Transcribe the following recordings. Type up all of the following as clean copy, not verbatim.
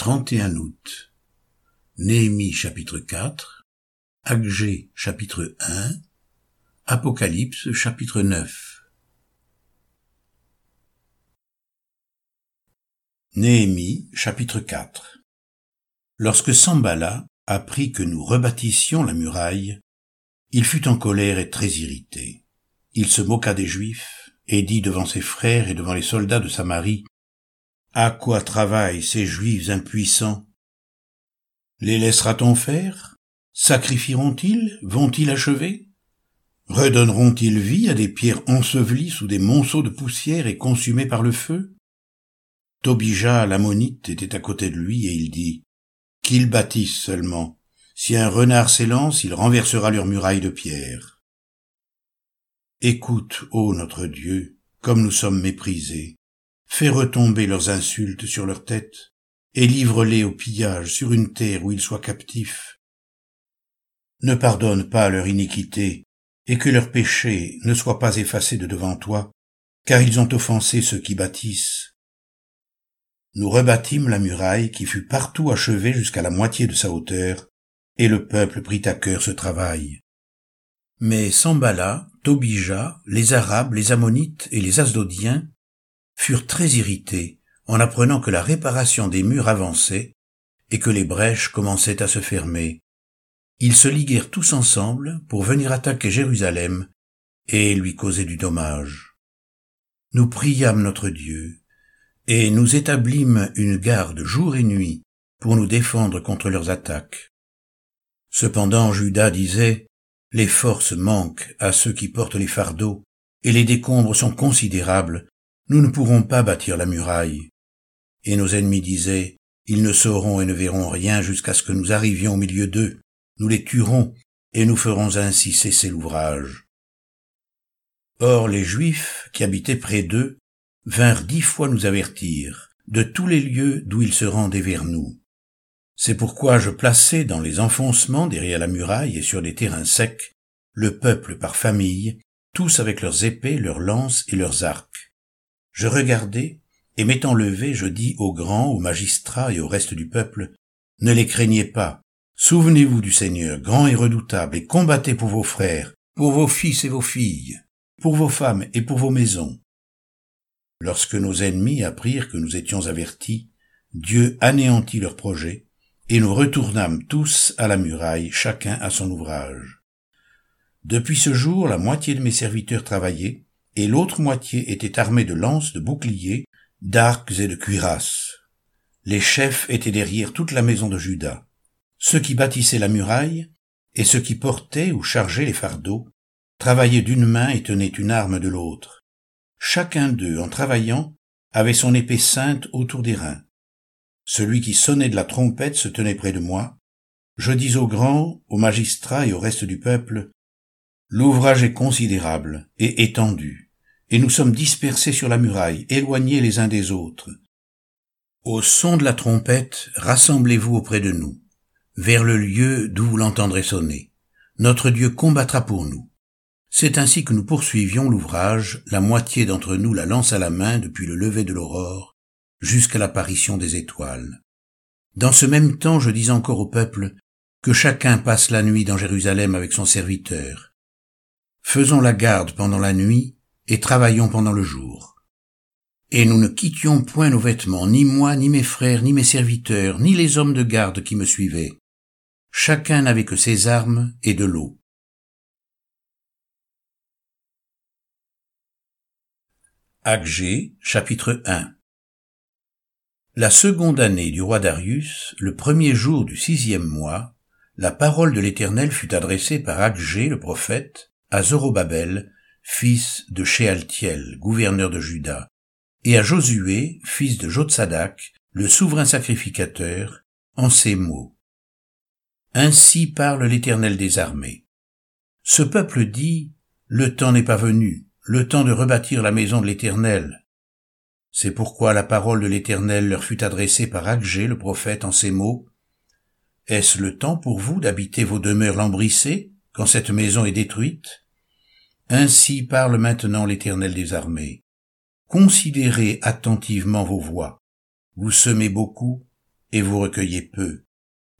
31 août. Néhémie chapitre 4, Aggée chapitre 1, Apocalypse chapitre 9. Néhémie chapitre 4. Lorsque Sanballat apprit que nous rebâtissions la muraille, il fut en colère et très irrité. Il se moqua des Juifs et dit devant ses frères et devant les soldats de Samarie: « À quoi travaillent ces Juifs impuissants? Les laissera-t-on faire? Sacrifieront-ils? Vont-ils achever? Redonneront-ils vie à des pierres ensevelies sous des monceaux de poussière et consumées par le feu? » Tobija l'ammonite était à côté de lui et il dit: « Qu'ils bâtissent seulement. Si un renard s'élance, il renversera leur muraille de pierre. » Écoute, ô notre Dieu, comme nous sommes méprisés. Fais retomber leurs insultes sur leurs têtes, et livre-les au pillage sur une terre où ils soient captifs. Ne pardonne pas leur iniquité, et que leurs péchés ne soient pas effacés de devant toi, car ils ont offensé ceux qui bâtissent. Nous rebâtîmes la muraille qui fut partout achevée jusqu'à la moitié de sa hauteur, et le peuple prit à cœur ce travail. Mais Sanballat, Tobija, les Arabes, les Ammonites et les Asdodiens furent très irrités en apprenant que la réparation des murs avançait et que les brèches commençaient à se fermer. Ils se liguèrent tous ensemble pour venir attaquer Jérusalem et lui causer du dommage. Nous priâmes notre Dieu et nous établîmes une garde jour et nuit pour nous défendre contre leurs attaques. Cependant Juda disait: « Les forces manquent à ceux qui portent les fardeaux et les décombres sont considérables. Nous ne pourrons pas bâtir la muraille. » Et nos ennemis disaient: « Ils ne sauront et ne verront rien jusqu'à ce que nous arrivions au milieu d'eux. Nous les tuerons et nous ferons ainsi cesser l'ouvrage. » Or les Juifs qui habitaient près d'eux vinrent 10 fois nous avertir de tous les lieux d'où ils se rendaient vers nous. C'est pourquoi je plaçais dans les enfoncements derrière la muraille et sur des terrains secs le peuple par famille, tous avec leurs épées, leurs lances et leurs arcs. Je regardai, et m'étant levé, je dis aux grands, aux magistrats et au reste du peuple: « Ne les craignez pas, souvenez-vous du Seigneur, grand et redoutable, et combattez pour vos frères, pour vos fils et vos filles, pour vos femmes et pour vos maisons. » Lorsque nos ennemis apprirent que nous étions avertis, Dieu anéantit leur projet, et nous retournâmes tous à la muraille, chacun à son ouvrage. Depuis ce jour, la moitié de mes serviteurs travaillaient, et l'autre moitié était armée de lances, de boucliers, d'arcs et de cuirasses. Les chefs étaient derrière toute la maison de Juda. Ceux qui bâtissaient la muraille et ceux qui portaient ou chargeaient les fardeaux travaillaient d'une main et tenaient une arme de l'autre. Chacun d'eux, en travaillant, avait son épée ceinte autour des reins. Celui qui sonnait de la trompette se tenait près de moi. Je dis aux grands, aux magistrats et au reste du peuple: « L'ouvrage est considérable et étendu, et nous sommes dispersés sur la muraille, éloignés les uns des autres. Au son de la trompette, rassemblez-vous auprès de nous, vers le lieu d'où vous l'entendrez sonner. Notre Dieu combattra pour nous. » C'est ainsi que nous poursuivions l'ouvrage, la moitié d'entre nous la lance à la main depuis le lever de l'aurore jusqu'à l'apparition des étoiles. Dans ce même temps, je dis encore au peuple que chacun passe la nuit dans Jérusalem avec son serviteur. Faisons la garde pendant la nuit et travaillons pendant le jour. Et nous ne quittions point nos vêtements, ni moi, ni mes frères, ni mes serviteurs, ni les hommes de garde qui me suivaient. Chacun n'avait que ses armes et de l'eau. Aggée, chapitre 1. La seconde année du roi Darius, le premier jour du 6e mois, la parole de l'Éternel fut adressée par Aggée le prophète à Zorobabel, fils de Shealtiel, gouverneur de Juda, et à Josué, fils de Jotsadak, le souverain sacrificateur, en ces mots: « Ainsi parle l'Éternel des armées. Ce peuple dit: le temps n'est pas venu, le temps de rebâtir la maison de l'Éternel. » C'est pourquoi la parole de l'Éternel leur fut adressée par Aggée le prophète en ces mots: « Est-ce le temps pour vous d'habiter vos demeures lambrissées quand cette maison est détruite? Ainsi parle maintenant l'Éternel des armées. Considérez attentivement vos voies. Vous semez beaucoup et vous recueillez peu.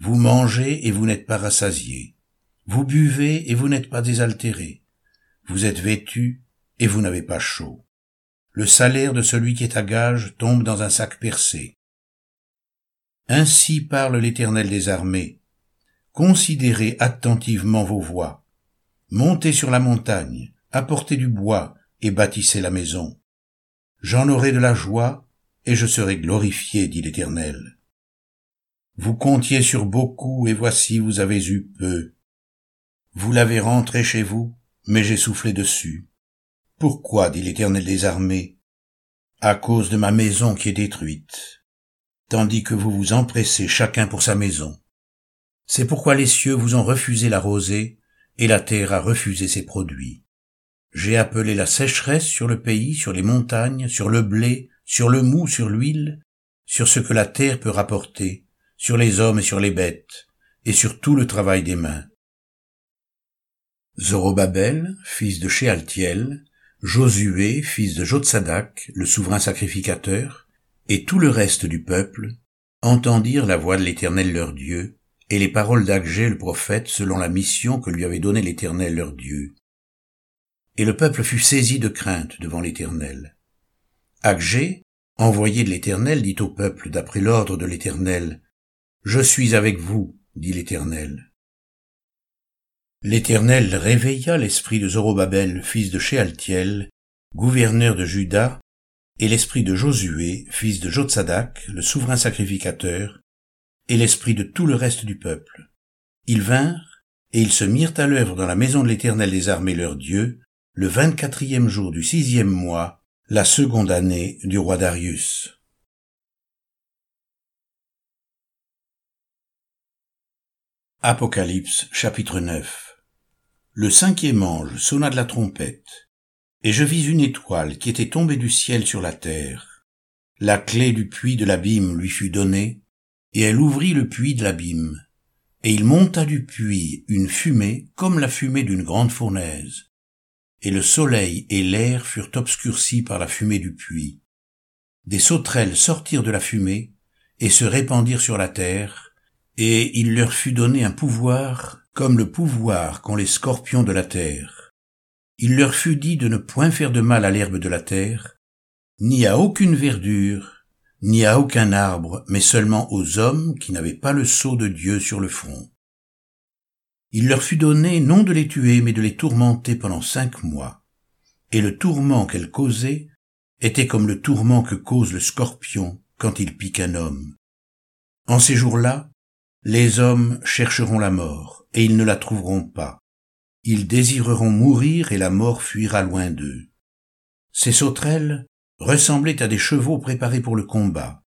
Vous mangez et vous n'êtes pas rassasiés. Vous buvez et vous n'êtes pas désaltérés. Vous êtes vêtus et vous n'avez pas chaud. Le salaire de celui qui est à gage tombe dans un sac percé. Ainsi parle l'Éternel des armées. Considérez attentivement vos voies. Montez sur la montagne, apportez du bois et bâtissez la maison. J'en aurai de la joie et je serai glorifié, dit l'Éternel. Vous comptiez sur beaucoup et voici vous avez eu peu. Vous l'avez rentré chez vous, mais j'ai soufflé dessus. Pourquoi, dit l'Éternel des armées? À cause de ma maison qui est détruite, tandis que vous vous empressez chacun pour sa maison. C'est pourquoi les cieux vous ont refusé la rosée, et la terre a refusé ses produits. J'ai appelé la sécheresse sur le pays, sur les montagnes, sur le blé, sur le moût, sur l'huile, sur ce que la terre peut rapporter, sur les hommes et sur les bêtes, et sur tout le travail des mains. Zorobabel, fils de Shealtiel, Josué, fils de Jotsadak, le souverain sacrificateur, et tout le reste du peuple, entendirent la voix de l'Éternel leur Dieu, et les paroles d'Aggée le prophète selon la mission que lui avait donnée l'Éternel leur Dieu. Et le peuple fut saisi de crainte devant l'Éternel. Aggée, envoyé de l'Éternel, dit au peuple d'après l'ordre de l'Éternel, « Je suis avec vous, dit l'Éternel. » L'Éternel réveilla l'esprit de Zorobabel, fils de Shealtiel, gouverneur de Juda, et l'esprit de Josué, fils de Jotsadak, le souverain sacrificateur, et l'esprit de tout le reste du peuple. Ils vinrent, et ils se mirent à l'œuvre dans la maison de l'Éternel des armées leur Dieu, le 24e jour du 6e mois, la seconde année du roi Darius. Apocalypse, chapitre 9. Le 5e ange sonna de la trompette, et je vis une étoile qui était tombée du ciel sur la terre. La clé du puits de l'abîme lui fut donnée, et elle ouvrit le puits de l'abîme. Et il monta du puits une fumée comme la fumée d'une grande fournaise. Et le soleil et l'air furent obscurcis par la fumée du puits. Des sauterelles sortirent de la fumée et se répandirent sur la terre, et il leur fut donné un pouvoir comme le pouvoir qu'ont les scorpions de la terre. Il leur fut dit de ne point faire de mal à l'herbe de la terre, ni à aucune verdure, ni à aucun arbre, mais seulement aux hommes qui n'avaient pas le sceau de Dieu sur le front. Il leur fut donné non de les tuer, mais de les tourmenter pendant 5 mois. Et le tourment qu'elle causait était comme le tourment que cause le scorpion quand il pique un homme. En ces jours-là, les hommes chercheront la mort, et ils ne la trouveront pas. Ils désireront mourir, et la mort fuira loin d'eux. Ces sauterelles ressemblaient à des chevaux préparés pour le combat.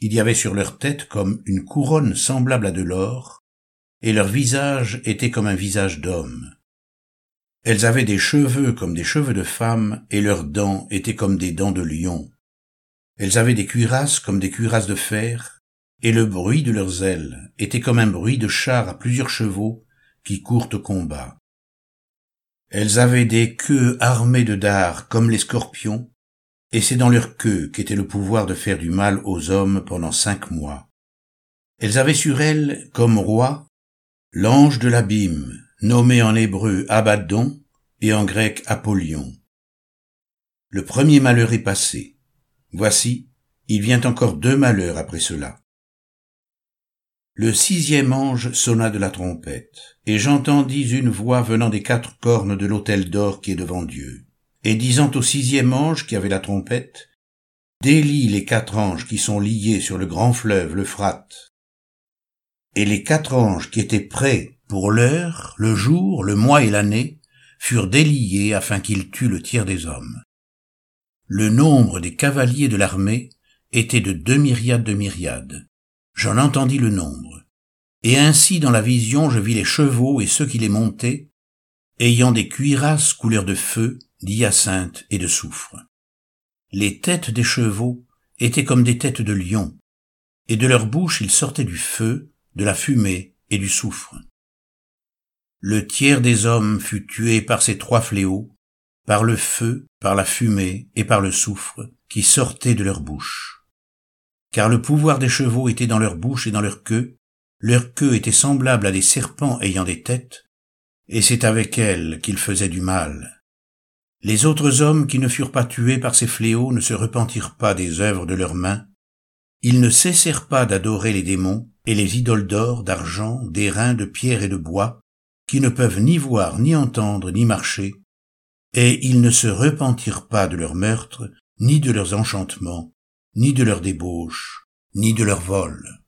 Il y avait sur leur tête comme une couronne semblable à de l'or, et leur visage était comme un visage d'homme. Elles avaient des cheveux comme des cheveux de femme, et leurs dents étaient comme des dents de lion. Elles avaient des cuirasses comme des cuirasses de fer, et le bruit de leurs ailes était comme un bruit de char à plusieurs chevaux qui courent au combat. Elles avaient des queues armées de dards comme les scorpions, et c'est dans leur queue qu'était le pouvoir de faire du mal aux hommes pendant 5 mois. Elles avaient sur elles, comme roi, l'ange de l'abîme, nommé en hébreu Abaddon et en grec Apollyon. Le premier malheur est passé. Voici, il vient encore 2 malheurs après cela. Le 6e ange sonna de la trompette, et j'entendis une voix venant des 4 cornes de l'autel d'or qui est devant Dieu. Et disant au 6e ange qui avait la trompette, « Délie les 4 anges qui sont liés sur le grand fleuve, l'Euphrate. » Et les 4 anges qui étaient prêts pour l'heure, le jour, le mois et l'année, furent déliés afin qu'ils tuent le tiers des hommes. Le nombre des cavaliers de l'armée était de 2 myriades de myriades. J'en entendis le nombre. Et ainsi dans la vision je vis les chevaux et ceux qui les montaient, ayant des cuirasses couleur de feu, d'hyacinthe et de soufre. Les têtes des chevaux étaient comme des têtes de lions, et de leur bouche il sortait du feu, de la fumée et du soufre. Le tiers des hommes fut tué par ces 3 fléaux, par le feu, par la fumée et par le soufre, qui sortaient de leur bouche. car le pouvoir des chevaux était dans leur bouche et dans leur queue était semblable à des serpents ayant des têtes, et c'est avec elle qu'ils faisaient du mal. Les autres hommes qui ne furent pas tués par ces fléaux ne se repentirent pas des œuvres de leurs mains, ils ne cessèrent pas d'adorer les démons et les idoles d'or, d'argent, d'airain, de pierre et de bois, qui ne peuvent ni voir, ni entendre, ni marcher, et ils ne se repentirent pas de leurs meurtres, ni de leurs enchantements, ni de leurs débauches, ni de leurs vols.